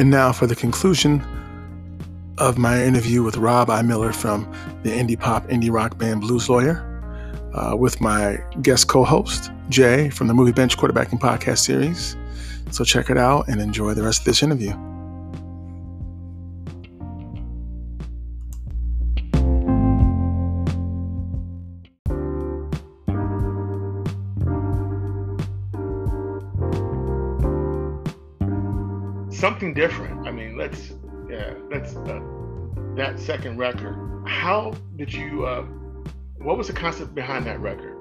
And now for the conclusion of my interview with Rob I. Miller from the indie pop, indie rock band Blues Lawyer, with my guest co-host, Jay, from the Movie Bench Quarterbacking Podcast series. So check it out and enjoy the rest of this interview. Something different. I mean, that second record. How did you? What was the concept behind that record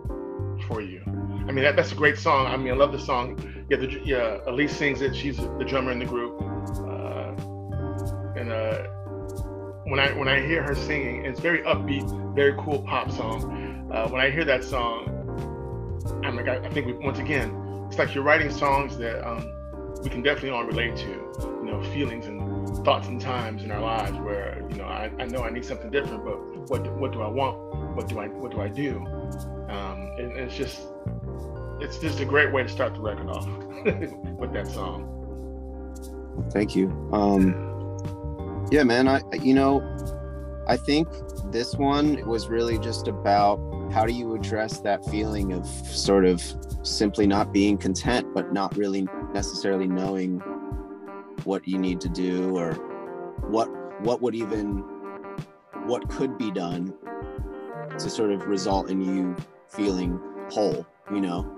for you? I mean, that's a great song. I mean, I love the song. Yeah, Elise sings it. She's the drummer in the group. When I hear her singing, it's very upbeat, very cool pop song. When I hear that song, I'm like, I think once again, it's like you're writing songs that we can definitely all relate to, you know, feelings and thoughts and times in our lives where, you know, I know I need something different, but what do I want? What do I do? And it's just a great way to start the record off with that song. Thank you. Yeah, man, I think this one was really just about how do you address that feeling of sort of simply not being content, but not really necessarily knowing what you need to do or what could be done to sort of result in you feeling whole, you know?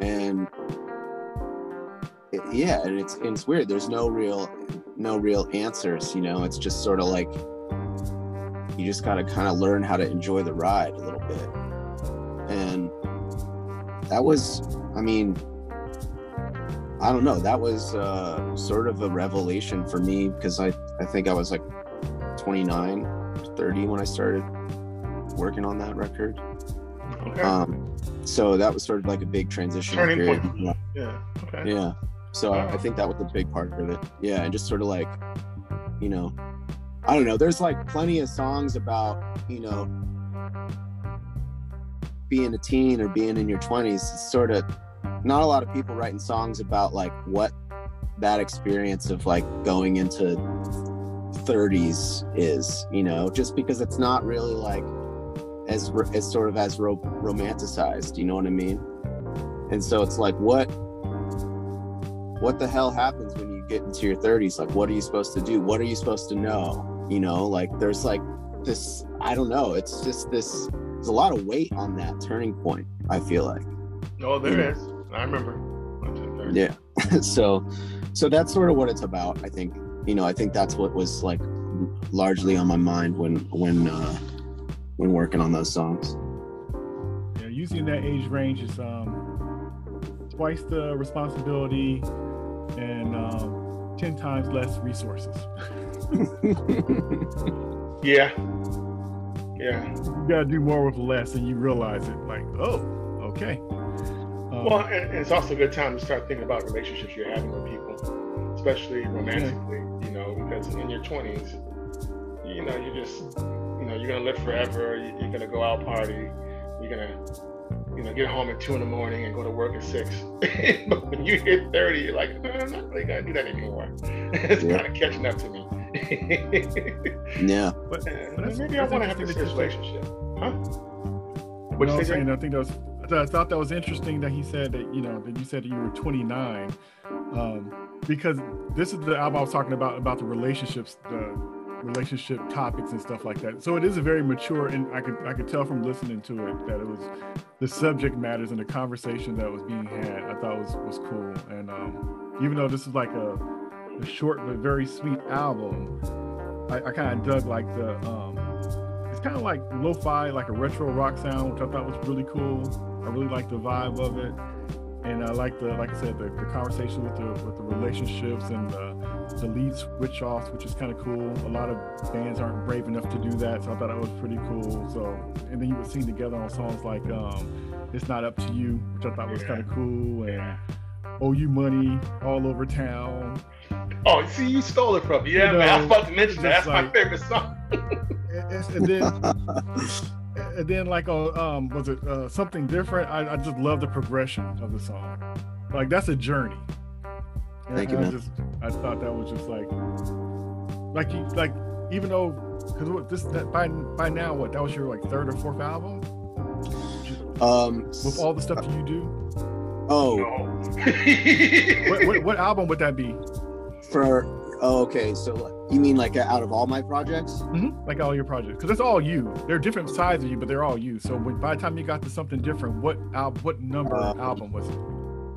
And it's weird. There's no real answers, you know? It's just sort of like, you just got to kind of learn how to enjoy the ride a little bit. And that was, I mean, I don't know, that was sort of a revelation for me, because I think I was like 29, 30 when I started working on that record. Okay. So that was sort of like a big transition period. Turning point. Yeah. Okay. Yeah. So wow. I think that was a big part of it. Yeah. And just sort of like, you know, I don't know, there's like plenty of songs about, you know, being a teen or being in your 20s. It's sort of not a lot of people writing songs about like what that experience of like going into 30s is, you know, just because it's not really like as sort of as romanticized, you know what I mean? And so it's like, what the hell happens when you get into your 30s? Like, what are you supposed to do? What are you supposed to know? You know, like there's like this, I don't know. It's just this, there's a lot of weight on that turning point, I feel like. Oh, there it is. I remember. Yeah. So that's sort of what it's about. I think, you know, I think that's what was like largely on my mind when working on those songs. Yeah. Usually in that age range is twice the responsibility and 10 times less resources. yeah you gotta do more with less, and you realize it like, oh, okay. Well, and it's also a good time to start thinking about relationships you're having with people, especially romantically. Yeah. You know, because in your 20s, you know, you just, you know, you're gonna live forever, you're gonna go out party, you're gonna, you know, get home at 2 a.m. and go to work at 6. But when you hit 30, you're like, I'm not really gonna do that anymore. It's kind of catching up to me. Yeah. But maybe I want to have this relationship. Huh? What'd you say? I thought that was interesting that he said that, you know, that you said that you were 29, because this is the album I was talking about the relationships, the relationship topics and stuff like that. So it is a very mature, and I could tell from listening to it that it was the subject matters and the conversation that was being had, I thought was cool. And even though this is like a short but very sweet album, I kind of dug like the it's kind of like lo-fi, like a retro rock sound, which I thought was really cool. I really like the vibe of it, and I like the, like I said, the conversation with the relationships and the lead switch-offs, which is kind of cool. A lot of bands aren't brave enough to do that, so I thought it was pretty cool. So, and then you would sing together on songs like It's Not Up to You, which I thought was kind of cool, and Owe You Money, All Over Town. Oh, see, you stole it from me. Yeah, you know, man, I was about to mention that. That's like, my favorite song. and then like, was it Something Different? I just love the progression of the song. Like, that's a journey. Thank you, man. I thought that was just like even though, because this by now, what, that was your like third or fourth album? With all the stuff that you do. Oh. No. what album would that be? So you mean like out of all my projects? Mm-hmm. Like all your projects, because it's all you. They're different sides of you, but they're all you. So by the time you got to something different, what number album was it?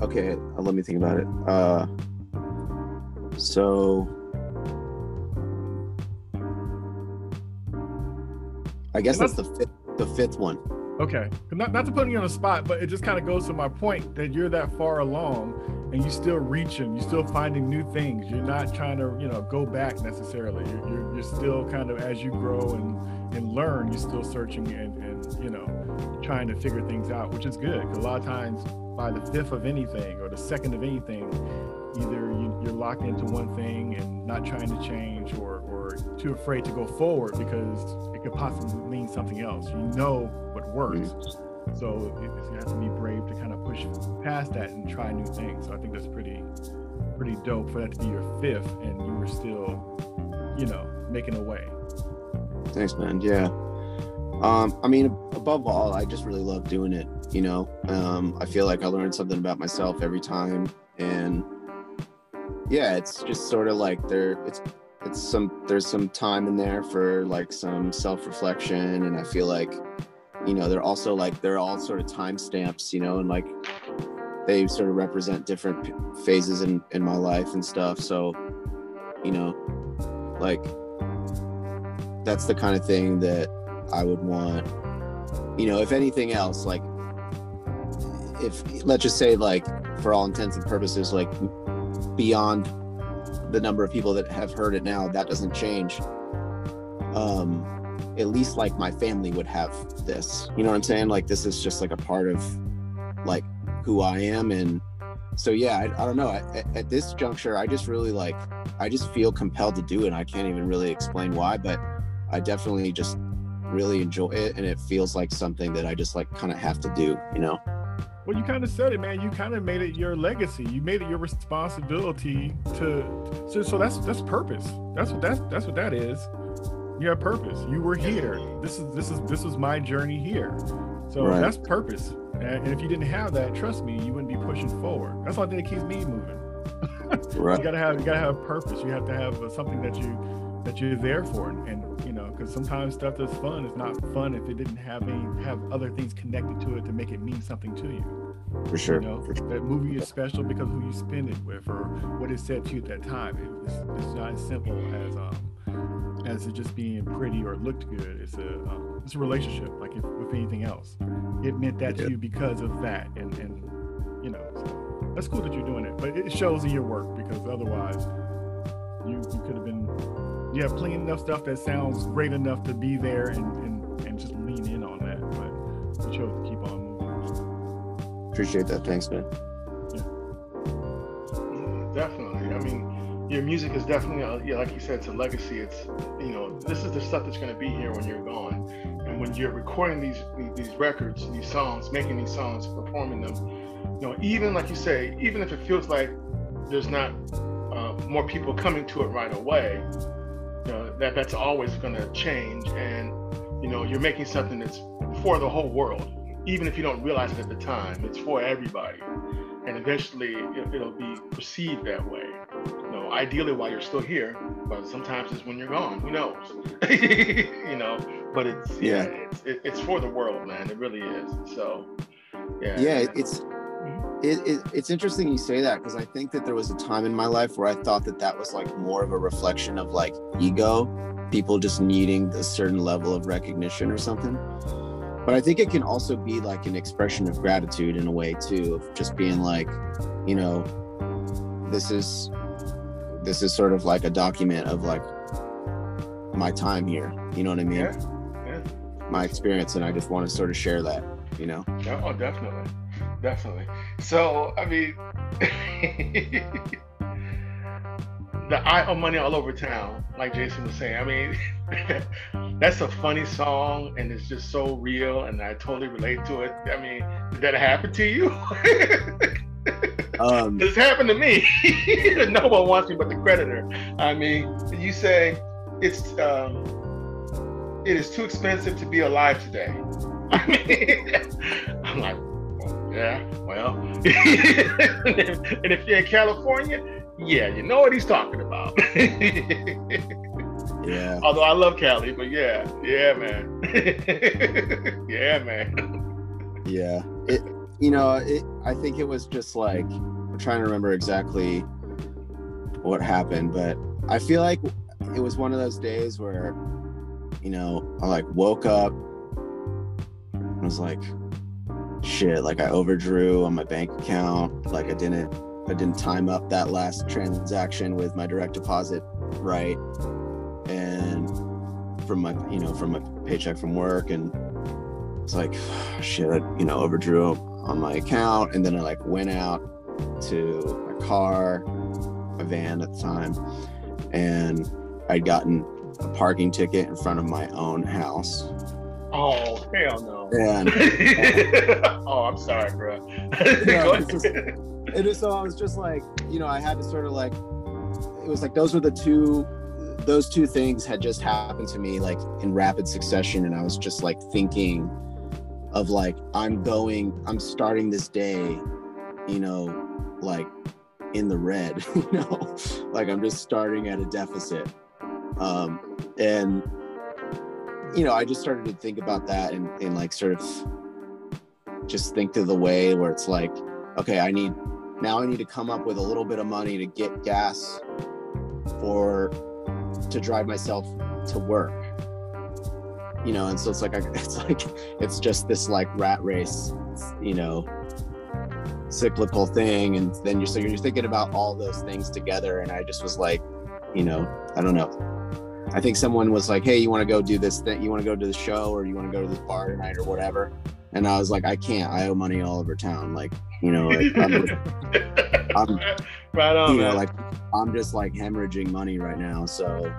Okay, let me think about it. So I guess that's the fifth one. Okay, not to put you on the spot, but it just kind of goes to my point that you're that far along and you're still reaching, you're still finding new things. You're not trying to, go back necessarily. You're still kind of, as you grow and learn, you're still searching and trying to figure things out, which is good. A lot of times by the fifth of anything or the second of anything, either you're locked into one thing and not trying to change or too afraid to go forward because it could possibly mean something else. What works. Mm-hmm. So you have to be brave to kind of push past that and try new things. So I think that's pretty dope for that to be your fifth and you were still, making a way. Thanks, man. Yeah. I mean, above all, I just really love doing it, I feel like I learned something about myself every time. And yeah, it's just sort of like there's some time in there for like some self-reflection. And I feel like, they're also like, they're all sort of timestamps, and like they sort of represent different phases in my life and stuff. So, like that's the kind of thing that I would want, if anything else, like let's just say like for all intents and purposes, like beyond the number of people that have heard it now, that doesn't change. At least like my family would have this, what I'm saying? Like this is just like a part of like who I am. And so, yeah, I don't know. At this juncture, I just really I just feel compelled to do it. I can't even really explain why, but I definitely just really enjoy it. And it feels like something that I just like kind of have to do, Well, you kind of said it, man. You kind of made it your legacy. You made it your responsibility to. So that's purpose. That's what that is. You have purpose. You were here. This is my journey here. So right. That's purpose. And if you didn't have that, trust me, you wouldn't be pushing forward. That's all that keeps me moving. Right. You gotta have purpose. You have to have something that you're there for. And because sometimes stuff that's fun is not fun if it didn't have other things connected to it to make it mean something to you. For sure. That movie is special because who you spend it with or what it said to you at that time. It's not as simple as it just being pretty or looked good. It's a relationship, like with anything else. It meant that to you because of that, and so that's cool that you're doing it, but it shows in your work because otherwise you could have been. You have plenty enough stuff that sounds great enough to be there and just lean in on that, but you chose to keep on moving. Appreciate that. Thanks, man. Yeah, definitely. I mean, your music is definitely, like you said, it's a legacy. It's, this is the stuff that's going to be here when you're gone. And when you're recording these records, these songs, making these songs, performing them, even like you say, even if it feels like there's not more people coming to it right away, that's always going to change. And, you're making something that's for the whole world. Even if you don't realize it at the time, it's for everybody. And eventually it'll be perceived that way. Ideally while you're still here, but sometimes it's when you're gone. Who knows? But it's it's for the world, man. It really is. So it's interesting you say that, because I think that there was a time in my life where I thought that was like more of a reflection of like ego, people just needing a certain level of recognition or something. But I think it can also be like an expression of gratitude in a way too, of just being like, this is sort of like a document of like my time here. You know what I mean? Yeah. My experience, and I just want to sort of share that, Yeah, oh, definitely. Definitely. So, I mean, I owe money all over town, like Jason was saying. I mean, that's a funny song and it's just so real and I totally relate to it. I mean, did that happen to you? This happened to me. No one wants me but the creditor. I mean, you say it's it is too expensive to be alive today. I mean, I'm like, yeah, well, and if you're in California, yeah, you know what he's talking about. Yeah. Although I love Cali, but yeah, man. Yeah, man. Yeah. I think it was just like, I'm trying to remember exactly what happened, but I feel like it was one of those days where, I like woke up and was like, shit, like I overdrew on my bank account. Like I didn't time up that last transaction with my direct deposit right. And from my paycheck from work, and it's like, shit, I overdrew on my account. And then I like went out to my van at the time, and I'd gotten a parking ticket in front of my own house. Oh, hell no. And, oh, I'm sorry, bro. No, so I was just like, I had to sort of like, it was like those two things had just happened to me like in rapid succession, and I was just like thinking of like, I'm starting this day, like in the red, like I'm just starting at a deficit. I just started to think about that and like sort of just think of the way where it's like, okay, I need to come up with a little bit of money to get gas or to drive myself to work, and so it's like it's just this like rat race, cyclical thing, and then you're thinking about all those things together, and I just was like, I don't know. I think someone was like, hey, you want to go do this thing, you want to go to the show, or you want to go to this bar tonight or whatever, and I was like, I can't, I owe money all over town, like, like, I'm right on, man. Like I'm just like hemorrhaging money right now. So,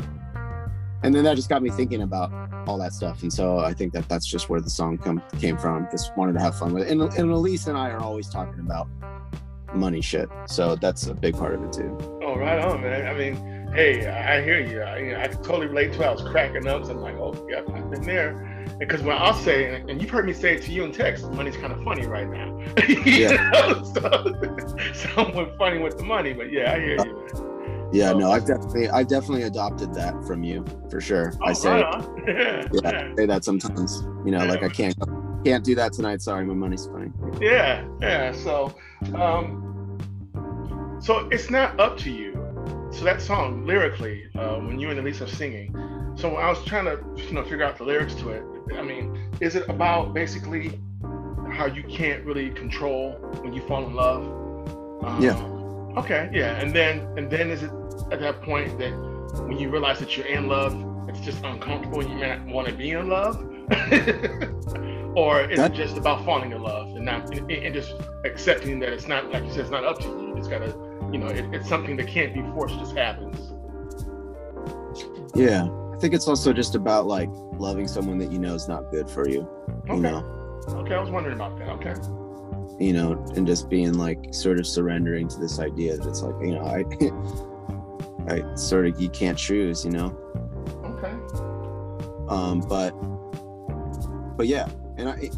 and then that just got me thinking about all that stuff, and so I think that that's just where the song came from. Just wanted to have fun with it, and Elise and I are always talking about money shit, so that's a big part of it too. Oh, right on, man. I mean, hey, I hear you. I could totally relate to it. I was cracking up. So I'm like, oh yeah, I've been there. Because when I'll say, and you've heard me say it to you in text, money's kind of funny right now. Yeah. Someone funny with the money, but yeah, I hear you. Yeah, so, no, I've definitely adopted that from you for sure. Oh, I say, I say that sometimes. Like I can't do that tonight. Sorry, my money's funny. Yeah. So, so it's not up to you. So that song lyrically, when you and Elise are singing. So when I was trying to, figure out the lyrics to it, I mean, is it about basically how you can't really control when you fall in love? Yeah. Okay. Yeah. And then is it at that point that when you realize that you're in love, it's just uncomfortable and you may not want to be in love? Or is it just about falling in love and not, and just accepting that it's not, like you said, it's not up to you. It's got to, it's something that can't be forced, just happens. Yeah. I think it's also just about like loving someone that is not good for you. Okay. Okay, I was wondering about that. Okay. And just being like sort of surrendering to this idea that it's like, I sort of, you can't choose, Okay. But yeah,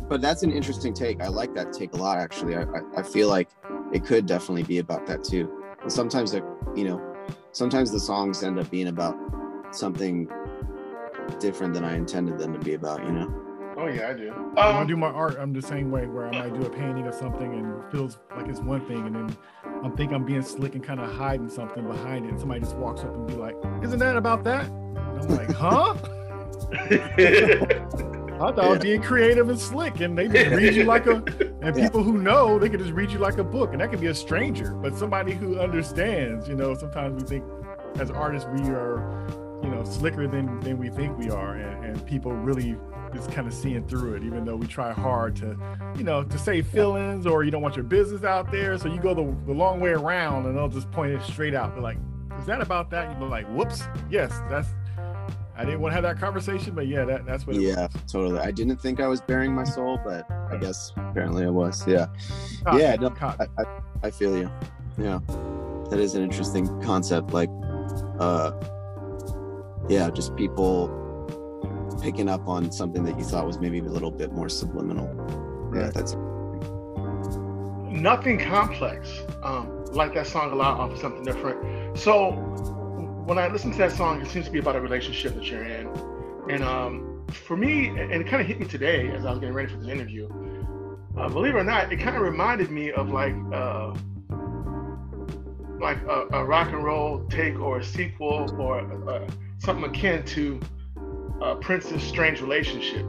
but that's an interesting take. I like that take a lot, actually. I feel like it could definitely be about that too. And sometimes sometimes the songs end up being about something different than I intended them to be about, Oh yeah, I do. When I do my art, I'm the same way, where I might do a painting of something and it feels like it's one thing, and then I think I'm being slick and kind of hiding something behind it, and somebody just walks up and be like, isn't that about that? And I'm like, huh? I thought I was being creative and slick, and they just read you like people who know, they could just read you like a book, and that could be a stranger, but somebody who understands, sometimes we think as artists we are slicker than we think we are, and people really is kind of seeing through it, even though we try hard to to save feelings, or you don't want your business out there, so you go the long way around, and they'll just point it straight out. They're like, is that about that? You're like, whoops, yes, that's I didn't want to have that conversation, but yeah, that's what it was. Yeah, totally. I didn't think I was bearing my soul, but I guess apparently I was. Yeah. Yeah, no, I feel you. Yeah. That is an interesting concept. Like, yeah, just people picking up on something that you thought was maybe a little bit more subliminal. Right. Yeah, that's nothing complex. Like that song a lot off of Something Different. So when I listen to that song, it seems to be about a relationship that you're in. And for me, and it kind of hit me today as I was getting ready for this interview, believe it or not, it kind of reminded me of like a rock and roll take or a sequel or something akin to Prince's Strange Relationship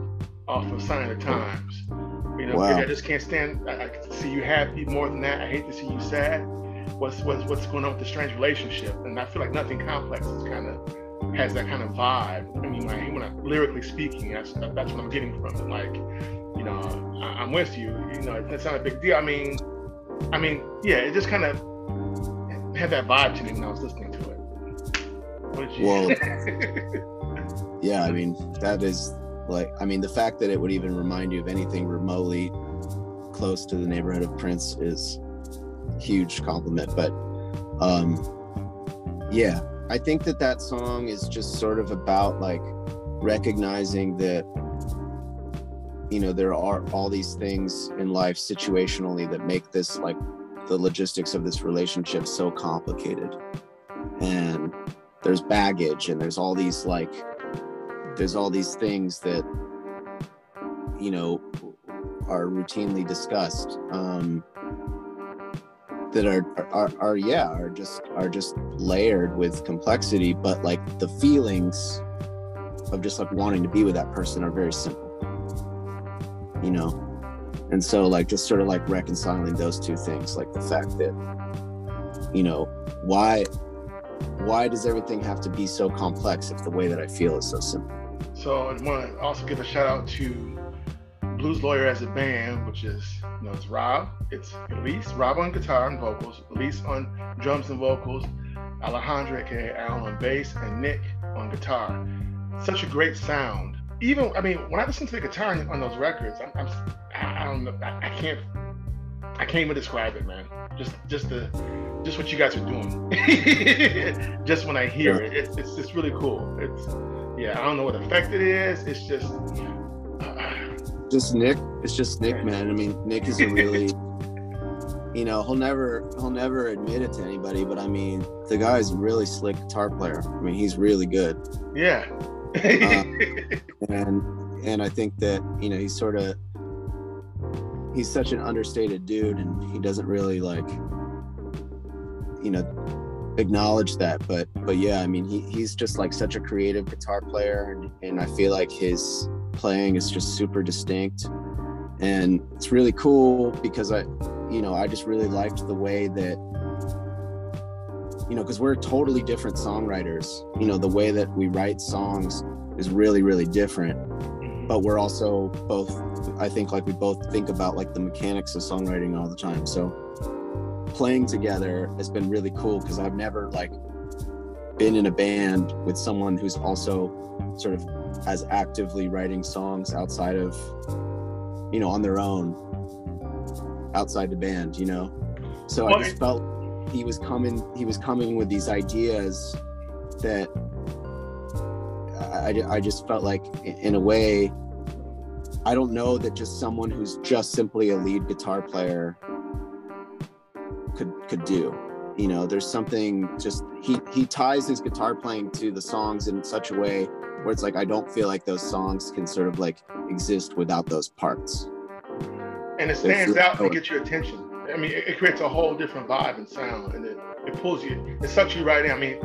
off of Sign of the Times. You know, wow. I just can't stand, I can see you happy more than that. I hate to see you sad. What's going on with the strange relationship? And I feel like Nothing Complex is kind of has that kind of vibe. I mean, like when I'm lyrically speaking, that's what I'm getting from it. Like, you know, I'm with you. You know, that's not a big deal. I mean, yeah, it just kind of had that vibe to me when I was listening to it. What did you? Well, yeah, I mean, that is like, I mean, the fact that it would even remind you of anything remotely close to the neighborhood of Prince is huge compliment. But yeah, I think that song is just sort of about like recognizing that, you know, there are all these things in life situationally that make this, like, the logistics of this relationship so complicated, and there's baggage and there's all these things that, you know, are routinely discussed, that are just layered with complexity, but like the feelings of just like wanting to be with that person are very simple, you know? And so like just sort of like reconciling those two things, like the fact that, you know, why does everything have to be so complex if the way that I feel is so simple? So I want to also give a shout out to Blues Lawyer as a band, which is, you know, it's Rob, it's Elise, Rob on guitar and vocals, Elise on drums and vocals, Alejandro, aka Al, on bass, and Nick on guitar. Such a great sound. Even, I mean, when I listen to the guitar on those records, I don't know, I can't even describe it, man. Just what you guys are doing. Just when I hear it, it's just really cool. It's, yeah, I don't know what effect it is. It's just. Just Nick. It's just Nick, man. I mean, Nick is a really, you know, he'll never admit it to anybody, but I mean, the guy's a really slick guitar player. I mean, he's really good. Yeah. And I think that, you know, he's such an understated dude, and he doesn't really, like, you know, acknowledge that. But yeah, I mean, he's just like such a creative guitar player, and I feel like his playing is just super distinct, and it's really cool because I just really liked the way that, you know, because we're totally different songwriters, you know, the way that we write songs is really, really different, but we're also both, I think, like, we both think about like the mechanics of songwriting all the time. So playing together has been really cool because I've never like been in a band with someone who's also sort of as actively writing songs outside of, you know, on their own, outside the band, you know? So I just felt he was coming with these ideas that I just felt like, in a way, I don't know that just someone who's just simply a lead guitar player could do. You know, there's something just, he ties his guitar playing to the songs in such a way where it's like, I don't feel like those songs can sort of like exist without those parts. And it stands out and gets your attention. I mean, it creates a whole different vibe and sound, and it pulls you, it sucks you right in. I mean,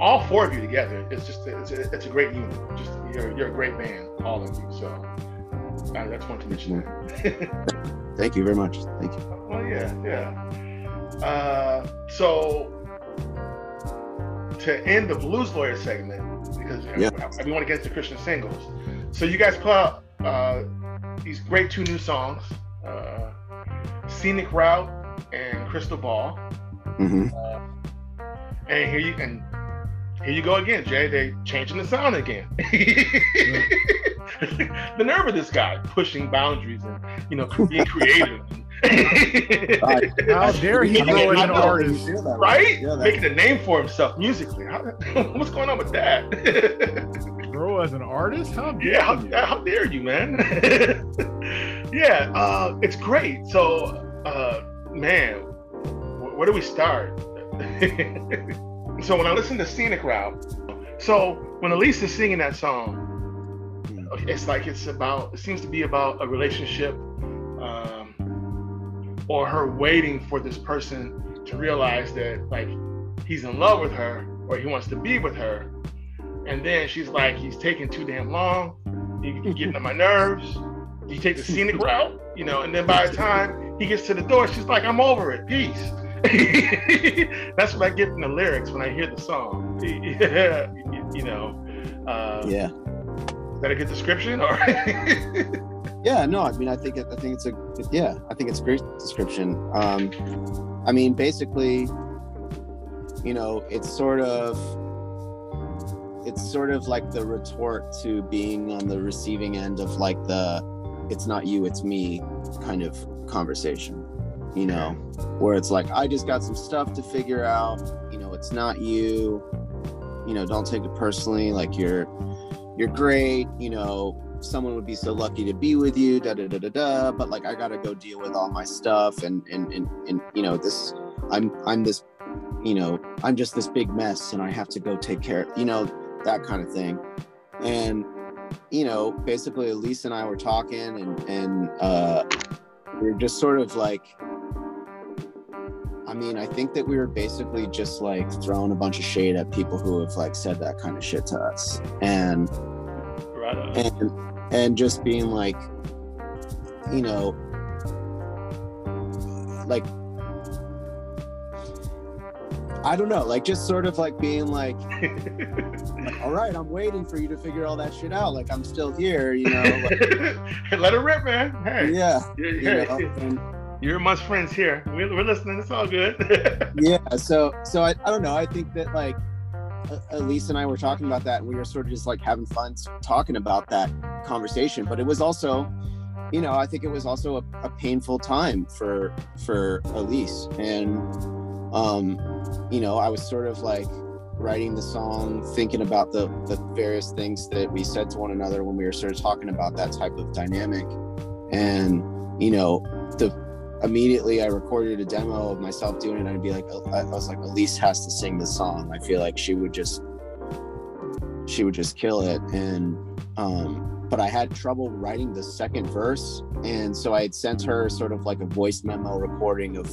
all four of you together, it's just, it's a great unit. Just, you're a great band, all of you. So I just wanted to mention that. Thank you very much. Thank you. Well, yeah. So to end the Blues Lawyer segment, because we want to get to Christian Singles. So you guys put out these great two new songs, Scenic Route and Crystal Ball. Mm-hmm. And Here you go again, Jay. They changing the sound again. The nerve of this guy pushing boundaries and, you know, being creative. How dare he go as an artist, right? Yeah, making a name for himself musically. What's going on with that? Bro, as an artist? How dare you, man? It's great. So, man, where do we start? So when I listen to Scenic Route, so when Elise is singing that song, it's like it seems to be about a relationship, or her waiting for this person to realize that, like, he's in love with her or he wants to be with her. And then she's like, he's taking too damn long. He's getting on my nerves. You take the scenic route, you know, and then by the time he gets to the door, she's like, I'm over it. Peace. That's what I get from the lyrics when I hear the song. You know. Is that a good description? Or yeah, no, I mean, I think it's a great description. I mean, basically, you know, it's sort of like the retort to being on the receiving end of, like, the it's not you, it's me kind of conversation. You know, where it's like, I just got some stuff to figure out, you know, it's not you, you know, don't take it personally, like, you're great, you know, someone would be so lucky to be with you, da da da da da, but, like, I gotta go deal with all my stuff and you know, this, I'm this, you know, I'm just this big mess and I have to go take care of, you know, that kind of thing. And, you know, basically Elise and I were talking and we were just sort of like, I mean, I think that we were basically just, like, throwing a bunch of shade at people who have, like, said that kind of shit to us, and right on. and just being like, you know, like, I don't know, like, just sort of like being like, like, all right, I'm waiting for you to figure all that shit out. Like, I'm still here, you know. Like, let it rip, man. Hey. Yeah. Yeah. You know, you're amongst friends here. We're listening. It's all good. Yeah. So I don't know. I think that, like, Elise and I were talking about that, and we were sort of just, like, having fun talking about that conversation. But it was also, you know, I think it was also a painful time for Elise, and you know, I was sort of like writing the song, thinking about the various things that we said to one another when we were sort of talking about that type of dynamic, and, you know, immediately I recorded a demo of myself doing it, and I'd be like, I was like, Elise has to sing this song. I feel like she would just kill it. And, but I had trouble writing the second verse. And so I had sent her sort of like a voice memo recording of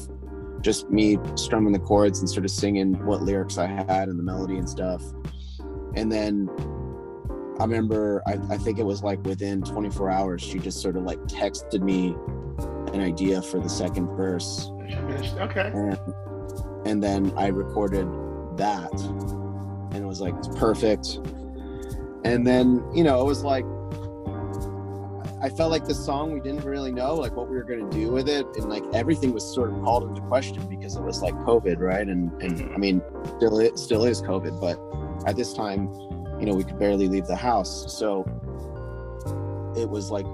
just me strumming the chords and sort of singing what lyrics I had and the melody and stuff. And then I remember, I think it was like within 24 hours, she just sort of like texted me an idea for the second verse. Okay. And then I recorded that, and it was like, it's perfect. And then, you know, it was like, I felt like the song, we didn't really know, like, what we were going to do with it, and, like, everything was sort of called into question because it was like COVID, right? And I mean, still is COVID, but at this time, you know, we could barely leave the house, so it was like,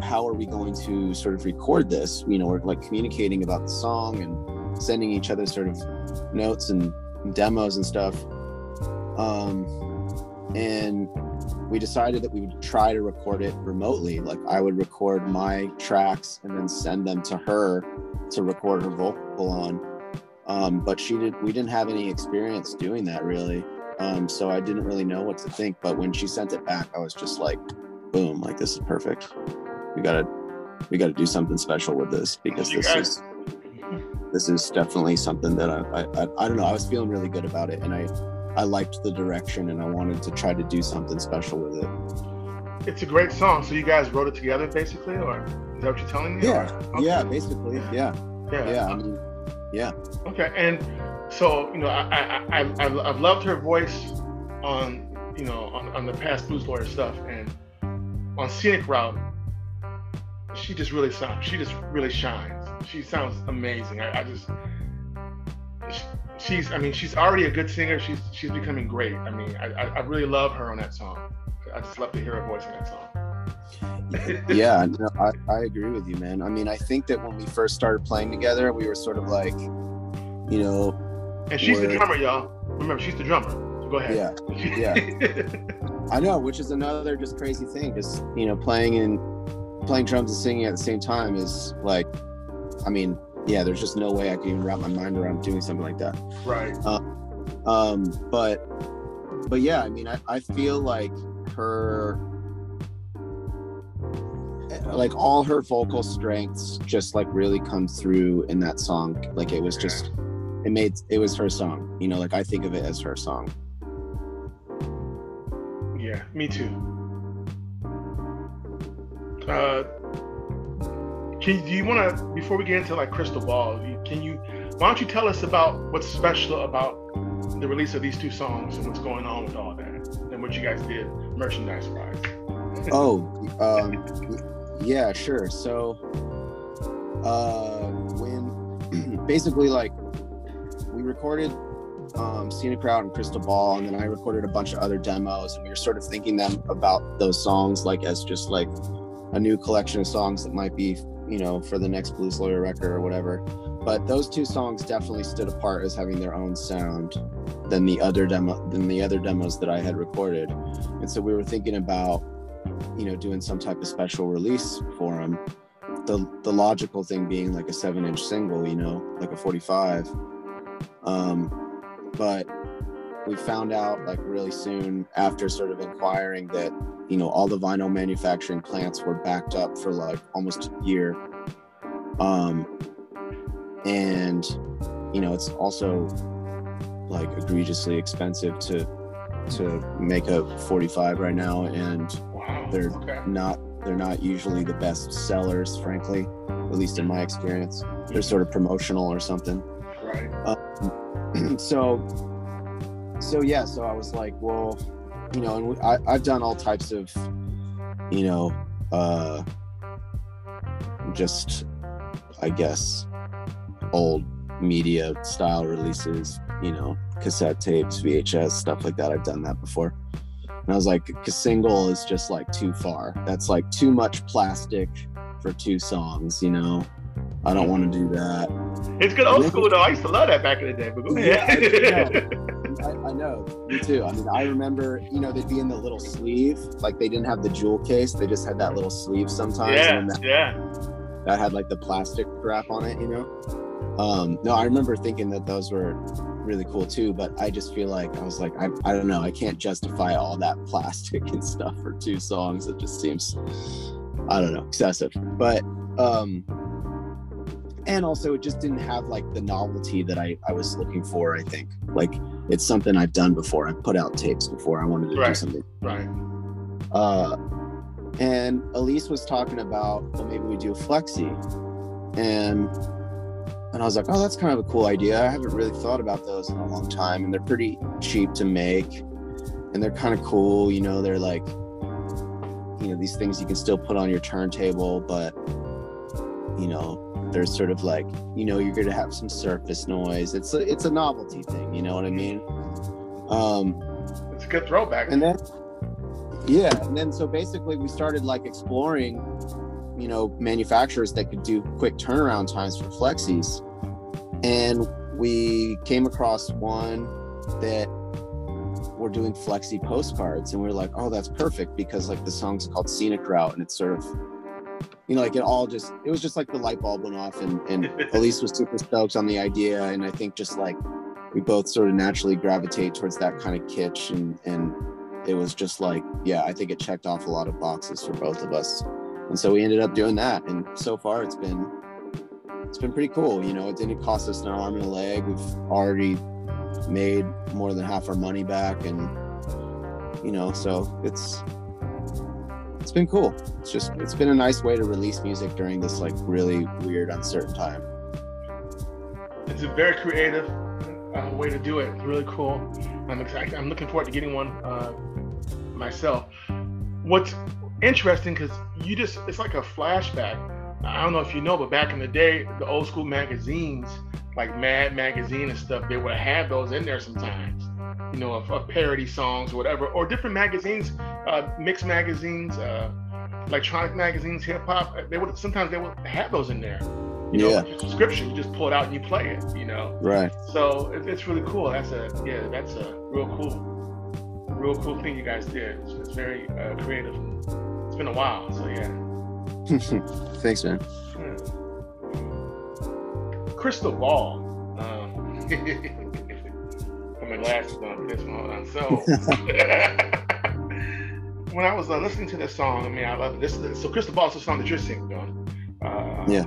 how are we going to sort of record this? You know, we're like communicating about the song and sending each other sort of notes and demos and stuff. And we decided that we would try to record it remotely. Like, I would record my tracks and then send them to her to record her vocal on. But we didn't have any experience doing that, really. So I didn't really know what to think, but when she sent it back, I was just like, boom, like, this is perfect. We gotta do something special with this, because this is definitely something that I don't know, I was feeling really good about it, and I liked the direction, and I wanted to try to do something special with it. It's a great song. So you guys wrote it together, basically, or is that what you're telling me? Yeah, okay. Yeah, basically, yeah. I mean, yeah. Okay, and so, you know, I've loved her voice on, you know, on the past Blues Lawyer stuff, and on Scenic Route, she just really shines. She sounds amazing. I just she's already a good singer. She's becoming great. I mean, I really love her on that song. I just love to hear her voice on that song. Yeah, no, I agree with you, man. I mean, I think that when we first started playing together, we were sort of like, you know. And she's the drummer, y'all. Remember, she's the drummer. So go ahead. Yeah. I know, which is another just crazy thing. Just, you know, playing drums and singing at the same time is like, I mean, yeah, there's just no way I can even wrap my mind around doing something like that. Right. But yeah, I mean, I feel like her, like all her vocal strengths just like really come through in that song. Like it was just, it was her song, you know, like I think of it as her song. Yeah, me too. Do you want to, before we get into like Crystal Ball, why don't you tell us about what's special about the release of these two songs and what's going on with all that and what you guys did merchandise-wise? Yeah, sure. So when basically like we recorded Scenic Route and Crystal Ball, and then I recorded a bunch of other demos, and we were sort of thinking them about those songs like as just like a new collection of songs that might be, you know, for the next Blues Lawyer record or whatever. But those two songs definitely stood apart as having their own sound than the other demos that I had recorded. And so we were thinking about, you know, doing some type of special release for them. The logical thing being like a 7-inch single, you know, like a 45. But we found out like really soon after sort of inquiring that, you know, all the vinyl manufacturing plants were backed up for like almost a year. And, you know, it's also like egregiously expensive to make a 45 right now. And they're not usually the best sellers, frankly, at least in my experience. They're sort of promotional or something. Right. So I was like, well, you know, and I've done all types of, you know, just, I guess, old media style releases, you know, cassette tapes, VHS, stuff like that. I've done that before. And I was like, a single is just like too far. That's like too much plastic for two songs, you know? I don't want to do that. It's good old school though. I used to love that back in the day, but go ahead. I know, me too. I mean, I remember, you know, they'd be in the little sleeve, like they didn't have the jewel case. They just had that little sleeve sometimes. Yeah, and that had like the plastic wrap on it, you know? No, I remember thinking that those were really cool too, but I just feel like, I was like, I don't know. I can't justify all that plastic and stuff for two songs. It just seems, I don't know, excessive, but, and also it just didn't have like the novelty that I was looking for, I think. Like it's something I've done before. I've put out tapes before. I wanted to do something. Right. And Elise was talking about, well, maybe we do a flexi. And I was like, oh, that's kind of a cool idea. I haven't really thought about those in a long time. And they're pretty cheap to make. And they're kind of cool. You know, they're like, you know, these things you can still put on your turntable, but, you know, there's sort of like, you know, you're going to have some surface noise. It's a novelty thing. You know what I mean? It's a good throwback. And then, yeah. And then, so basically we started like exploring, you know, manufacturers that could do quick turnaround times for flexis. And we came across one that were doing flexi postcards. And we were like, oh, that's perfect. Because like the song's called Scenic Route and it's sort of, you know, like it was just like the light bulb went off and Elise was super stoked on the idea. And I think just like we both sort of naturally gravitate towards that kind of kitsch. And it was just like, yeah, I think it checked off a lot of boxes for both of us. And so we ended up doing that. And so far it's been pretty cool. You know, it didn't cost us an arm and a leg. We've already made more than half our money back. And, you know, so it's been cool. It's been a nice way to release music during this like really weird, uncertain time. It's a very creative way to do it. It's really cool. I'm excited. I'm looking forward to getting one myself. What's interesting, because it's like a flashback. I don't know if you know, but back in the day, the old school magazines, like Mad Magazine and stuff, they would have those in there sometimes, you know, of parody songs or whatever, or different magazines, mixed magazines, electronic magazines, hip hop. Sometimes they would have those in there. You know, yeah. Subscription, you just pull it out and you play it, you know? Right. So it's really cool. That's a real cool thing you guys did. It's very creative. It's been a while, so yeah. Thanks, man. Yeah. Crystal ball. Put my glasses on for this one. So when I was listening to this song, I mean, I love it. So Crystal Ball is the song that you're singing, Don. Yeah.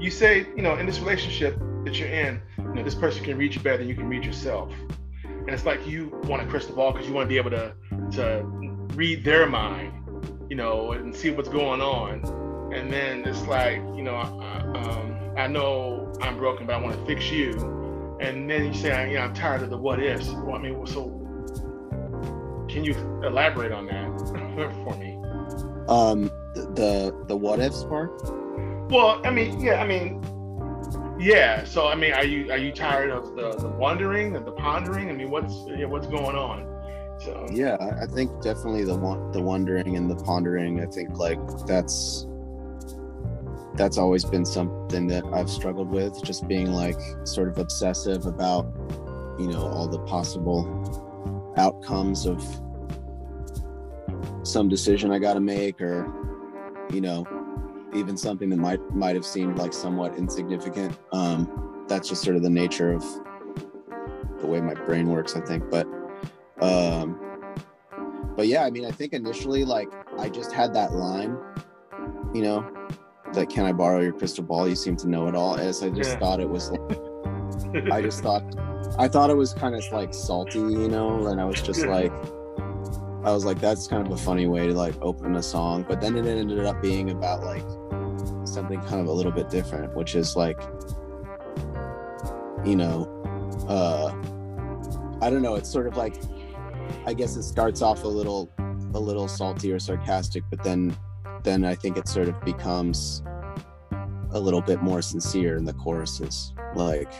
You say, you know, in this relationship that you're in, you know, this person can read you better than you can read yourself. And it's like you want a crystal ball because you want to be able to read their mind, you know, and see what's going on. And then it's like, you know, I know I'm broken, but I want to fix you. And then you say, you know, I'm tired of the what ifs. Well, I mean, so can you elaborate on that for me? The what ifs part? Well, I mean, yeah. So, I mean, are you tired of the wondering and the pondering? I mean, what's going on? So yeah, I think definitely the wondering and the pondering. I think like that's always been something that I've struggled with, just being like sort of obsessive about, you know, all the possible outcomes of some decision I got to make, or, you know, even something that might have seemed like somewhat insignificant. That's just sort of the nature of the way my brain works, I think. But yeah, I mean, I think initially, like, I just had that line, you know, that can I borrow your crystal ball? You seem to know it all. As I just thought it was, like, I thought it was kind of like salty, you know, and I was just like, I was like, that's kind of a funny way to like open a song. But then it ended up being about like something kind of a little bit different, which is like, you know, I don't know. It's sort of like, I guess it starts off a little salty or sarcastic, but then I think it sort of becomes a little bit more sincere in the choruses. Like,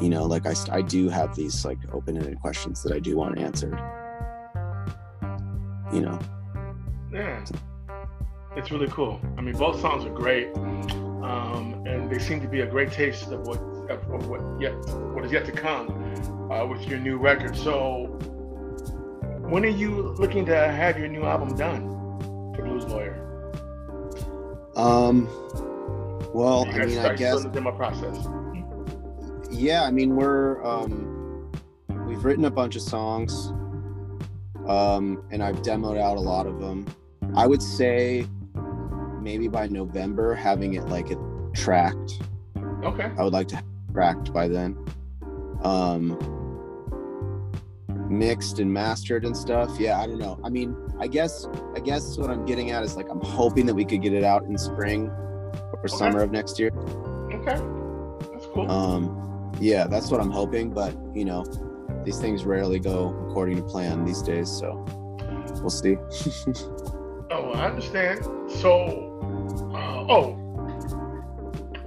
you know, like I do have these like open-ended questions that I do want answered, you know? Yeah, it's really cool. I mean, both songs are great, and they seem to be a great taste of what is yet to come with your new record. So when are you looking to have your new album done for Blues Lawyer? Well, I mean, I guess the demo process. Yeah, I mean, we've written a bunch of songs, and I've demoed out a lot of them. I would say maybe by November, having it like it tracked. Okay. I would like to have it tracked by then. Mixed and mastered and stuff. Yeah, I don't know. I mean, I guess what I'm getting at is like, I'm hoping that we could get it out in spring or summer of next year. Okay. That's cool. Yeah, that's what I'm hoping, but you know, these things rarely go according to plan these days, so we'll see. Oh, I understand. So,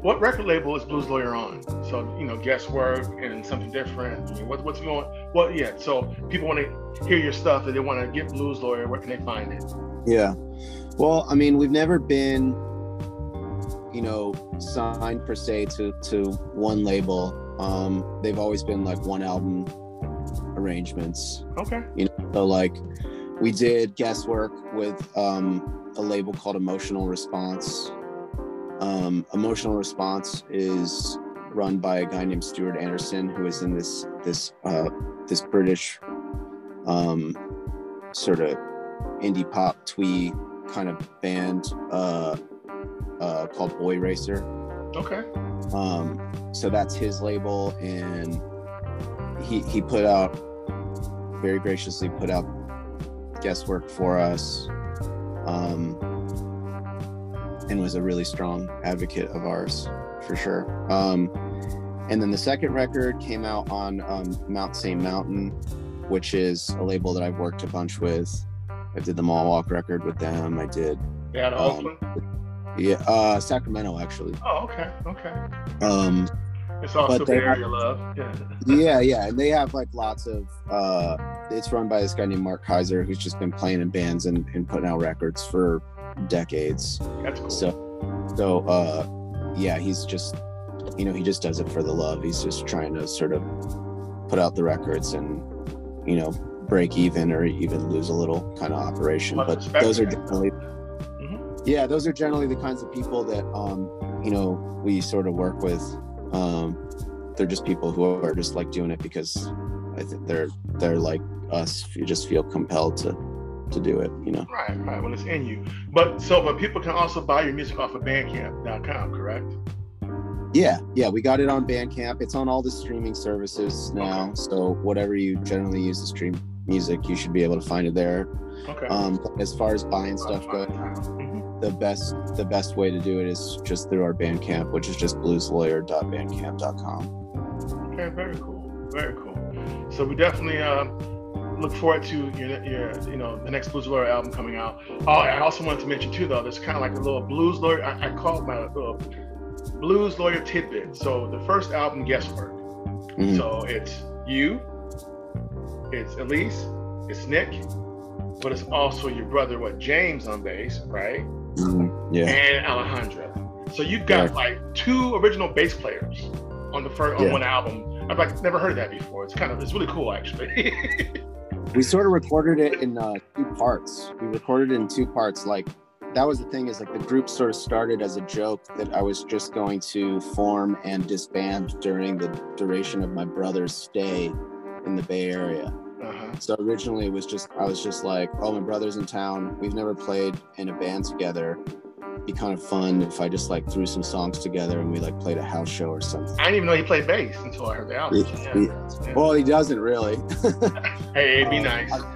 what record label is Blues Lawyer on? So, you know, guesswork and something different. I mean, what's going? Well, yeah. So people want to hear your stuff and they want to get Blues Lawyer. Where can they find it? Yeah. Well, I mean, we've never been, you know, signed per se to one label. They've always been like one album arrangements. Okay. You know, so like we did guesswork with a label called Emotional Response. Emotional Response is run by a guy named Stuart Anderson, who is in this British sort of indie pop twee kind of band called Boy Racer. Okay. So that's his label, and he put out, very graciously put out guesswork for us, and was a really strong advocate of ours for sure. And then the second record came out on Mount St. Mountain, which is a label that I've worked a bunch with. I did the Mall Walk record with them. I did. Yeah, Yeah, Sacramento, actually. Oh, okay, okay. It's also Bay Area love. Yeah. yeah, and they have like lots of. It's run by this guy named Mark Kaiser, who's just been playing in bands and putting out records for decades. That's cool. So, yeah, he's just, you know, he just does it for the love. He's just trying to sort of put out the records and, you know, break even or even lose a little kind of operation. But those are definitely. Yeah, those are generally the kinds of people that, you know, we sort of work with. They're just people who are just like doing it because I think they're like us. You just feel compelled to do it, you know. Right. Well, it's in you. But people can also buy your music off of Bandcamp.com, correct? Yeah. We got it on Bandcamp. It's on all the streaming services now. Okay. So whatever you generally use to stream music, you should be able to find it there. Okay. As far as buying stuff goes. The best way to do it is just through our Bandcamp, which is just blueslawyer.bandcamp.com. Okay, very cool. So we definitely look forward to your the next Blues Lawyer album coming out. Oh, I also wanted to mention too, though, there's kind of like a little Blues Lawyer. I call it my little Blues Lawyer tidbit. So the first album, Guesswork. Mm-hmm. So it's you, it's Elise, it's Nick, but it's also your brother, James on bass, right? Mm-hmm. Yeah. And Alejandro. So you've got like two original bass players on one album. I've like never heard of that before. It's really cool, actually. We sort of recorded it in two parts. Like, that was the thing, is like the group sort of started as a joke that I was just going to form and disband during the duration of my brother's stay in the Bay Area. Uh-huh. So originally I was just like, oh, my brother's in town, we've never played in a band together, it'd be kind of fun if I just like threw some songs together and we like played a house show or something. I didn't even know he played bass until I heard the album. Yeah. Well, he doesn't really. Hey, it'd be nice. I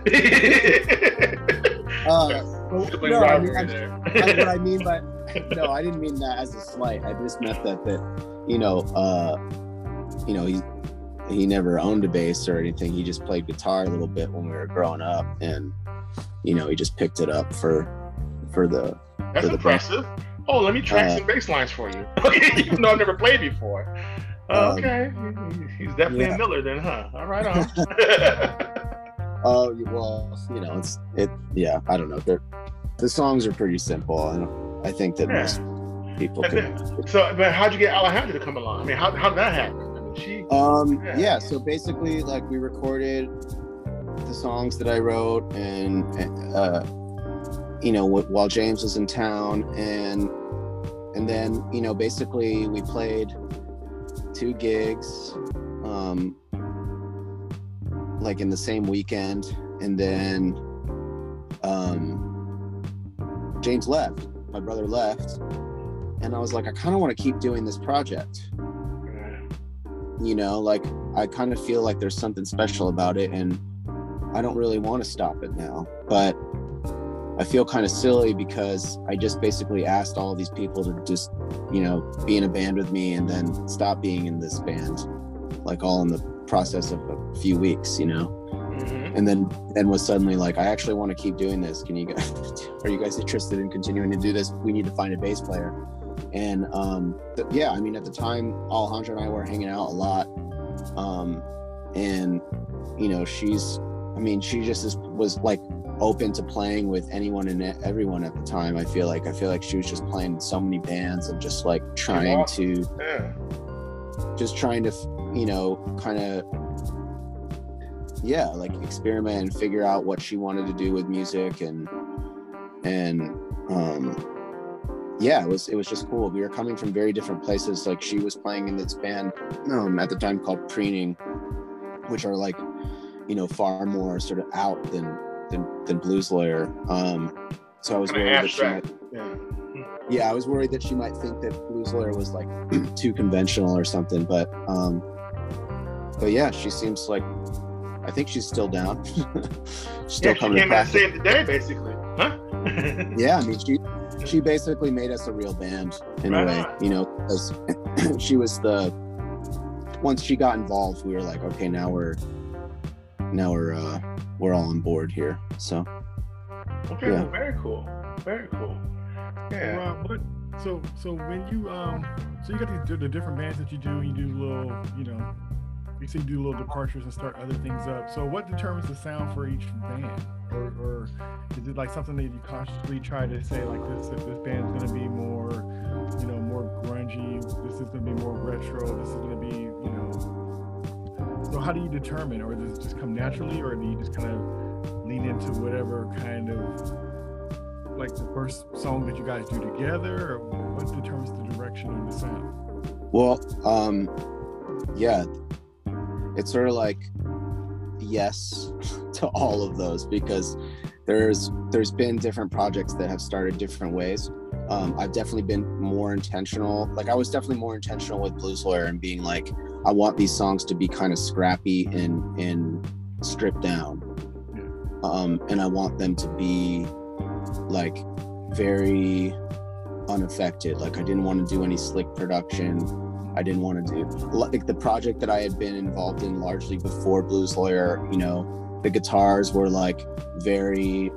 didn't mean that as a slight. I just meant that he never owned a bass or anything. He just played guitar a little bit when we were growing up, and he just picked it up for the. That's impressive. Band. Oh, let me track some bass lines for you. Even though I've never played before. Okay, he's definitely a Miller then, huh? All right on. I don't know. The songs are pretty simple, and I think that most people can. So, but how'd you get Alejandro to come along? I mean, how did that happen? So basically, like, we recorded the songs that I wrote and while James was in town, and then basically we played two gigs like in the same weekend, and then James left, my brother left, and I was like, I kind of want to keep doing this project. I kind of feel like there's something special about it, and I don't really want to stop it now, but I feel kind of silly because I just basically asked all of these people to just, be in a band with me and then stop being in this band, like all in the process of a few weeks, Mm-hmm. And then was suddenly like, I actually want to keep doing this. Are you guys interested in continuing to do this? We need to find a bass player. And at the time, Alejandro and I were hanging out a lot, and she was like open to playing with anyone and everyone at the time. I feel like she was just playing in so many bands and just like trying to experiment and figure out what she wanted to do with music, and. Yeah, it was just cool. We were coming from very different places. Like, she was playing in this band at the time called Preening, which are like, far more sort of out than Blues Lawyer. So I was worried that I was worried that she might think that Blues Lawyer was like too conventional or something. But yeah, she seems like, I think she's still down. She's still coming to practice. She came out and saved the day, basically, huh? Yeah, I mean, she basically made us a real band in a way, because she was once she got involved, we were like, okay, now we're all on board here. So, okay, yeah. Well, very cool. Yeah. Well, So when you you got the different bands that you do, and you do little, you say you do little departures and start other things up. So what determines the sound for each band, or is it like something that you consciously try to say, like this band's going to be more, more grungy, this is going to be more retro, this is going to be, So how do you determine, or does it just come naturally, or do you just kind of lean into whatever kind of, like the first song that you guys do together, or what determines the direction of the sound? Well, yeah, it's sort of like yes to all of those, because there's been different projects that have started different ways. I've definitely been more intentional. Like, I was definitely more intentional with Blues Lawyer and being like, I want these songs to be kind of scrappy and stripped down. And I want them to be like very unaffected. Like, I didn't want to do any slick production. I didn't want to do, like, the project that I had been involved in largely before Blues Lawyer, the guitars were like very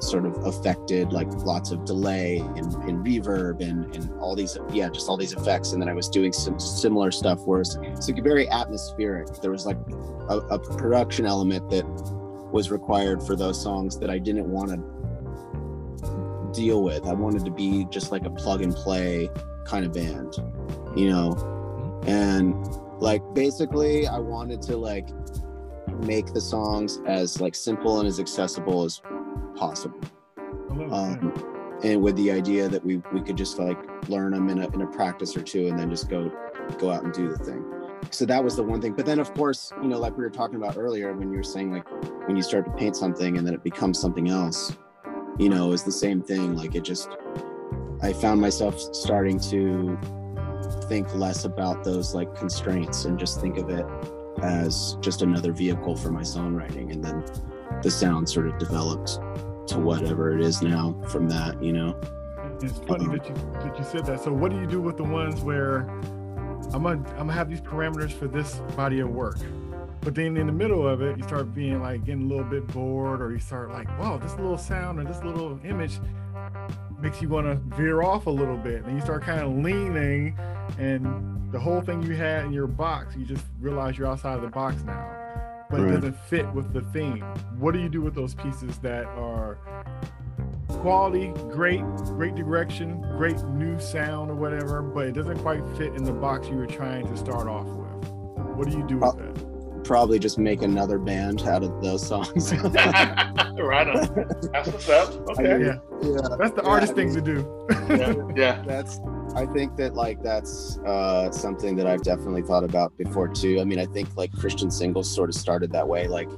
sort of affected, like lots of delay and reverb and all these, just all these effects. And then I was doing some similar stuff where it's like very atmospheric. There was like a production element that was required for those songs that I didn't want to deal with. I wanted to be just like a plug and play kind of band, and like basically I wanted to like make the songs as like simple and as accessible as possible, and with the idea that we could just like learn them in a practice or two and then just go out and do the thing. So that was the one thing. But then of course, like we were talking about earlier, when you were saying like when you start to paint something and then it becomes something else, is the same thing. Like it just, I found myself starting to think less about those like constraints and just think of it as just another vehicle for my songwriting, and then the sound sort of developed to whatever it is now from that, It's funny that you said that. So what do you do with the ones where I'm gonna have these parameters for this body of work, but then in the middle of it you start being like getting a little bit bored, or you start like, wow, this little sound or this little image makes you want to veer off a little bit, and you start kind of leaning, and the whole thing you had in your box, you just realize you're outside of the box now, but It doesn't fit with the theme. What do you do with those pieces that are quality, great direction, great new sound or whatever, but it doesn't quite fit in the box you were trying to start off with? What do you do with that? Probably just make another band out of those songs. Right on. That's what's up. Okay. That's the artist thing to do. I think that like that's something that I've definitely thought about before too. I mean, I think like Christian Singles sort of started that way. Like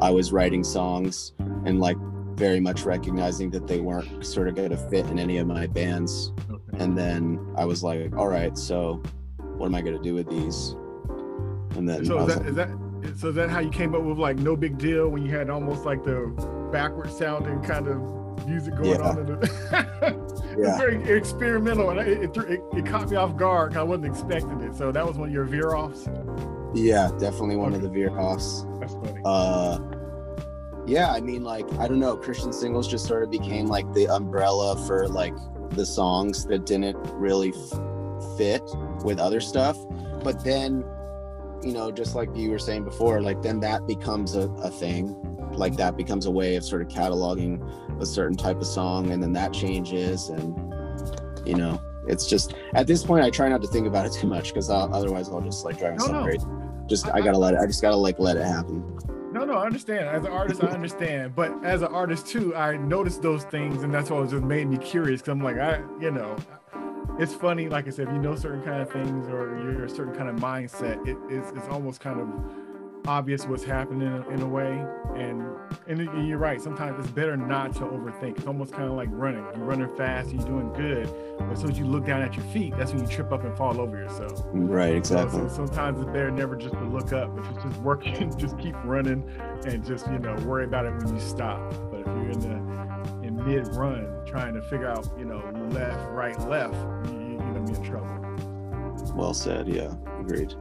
I was writing songs and like very much recognizing that they weren't sort of going to fit in any of my bands. Okay. And then I was like, all right, so what am I going to do with these? And then is that how you came up with like No Big Deal, when you had almost like the backward sounding kind of music going on in the... It's very experimental, and it caught me off guard because I wasn't expecting it. So that was one of your veer-offs? Yeah, definitely one of the veer-offs. That's funny. I mean, like, I don't know, Christian Singles just sort of became like the umbrella for like the songs that didn't really fit with other stuff. But then, just like you were saying before, like then that becomes a thing. Like that becomes a way of sort of cataloging a certain type of song, and then that changes, and it's just at this point I try not to think about it too much, because otherwise I'll just like drive myself crazy. I just gotta let it happen. I understand. As an artist, I understand. But as an artist too, I noticed those things, and that's what just made me curious, because I'm like, it's funny, like I said, if you know certain kind of things or you're a certain kind of mindset, it's almost kind of obvious what's happening in a way, and you're right, sometimes it's better not to overthink. It's almost kind of like running. You're running fast and you're doing good, but as soon as you look down at your feet, that's when you trip up and fall over yourself. Right, exactly. So sometimes it's better never just to look up. If it's just working, just keep running and just worry about it when you stop. But if you're in mid-run trying to figure out left, right, left, you're gonna be in trouble. Well said. Yeah, agreed.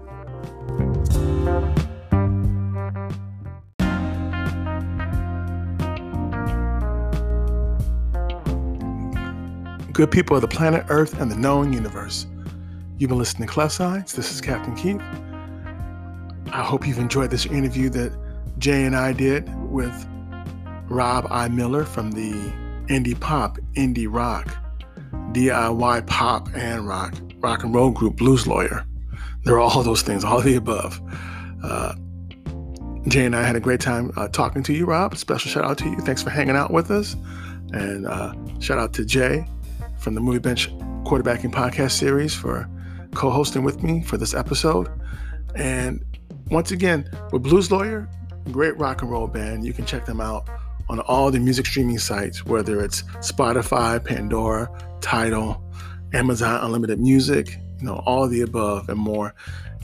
good people of the planet Earth and the known universe. You've been listening to Clef Science. This is Captain Keith. I hope you've enjoyed this interview that Jay and I did with Rob I. Miller from the indie pop, indie rock, DIY pop and rock and roll group Blues Lawyer. They're all those things, all of the above. Jay and I had a great time talking to you, Rob. Special shout out to you. Thanks for hanging out with us. And shout out to Jay from the Movie Bench Quarterbacking Podcast series for co-hosting with me for this episode. And once again, with Blues Lawyer, great rock and roll band. You can check them out on all the music streaming sites, whether it's Spotify, Pandora, Tidal, Amazon Unlimited Music, you know, all of the above and more.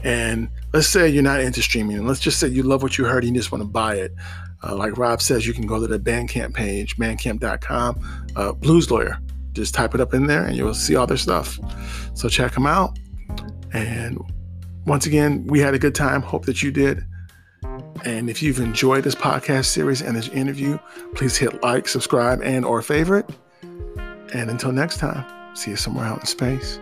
And let's say you're not into streaming. Let's just say you love what you heard and you just want to buy it. Like Rob says, you can go to the Bandcamp page, bandcamp.com, Blues Lawyer. Just type it up in there and you'll see all their stuff. So check them out. And once again, we had a good time. Hope that you did. And if you've enjoyed this podcast series and this interview, please hit like, subscribe, and or favorite. And until next time, see you somewhere out in space.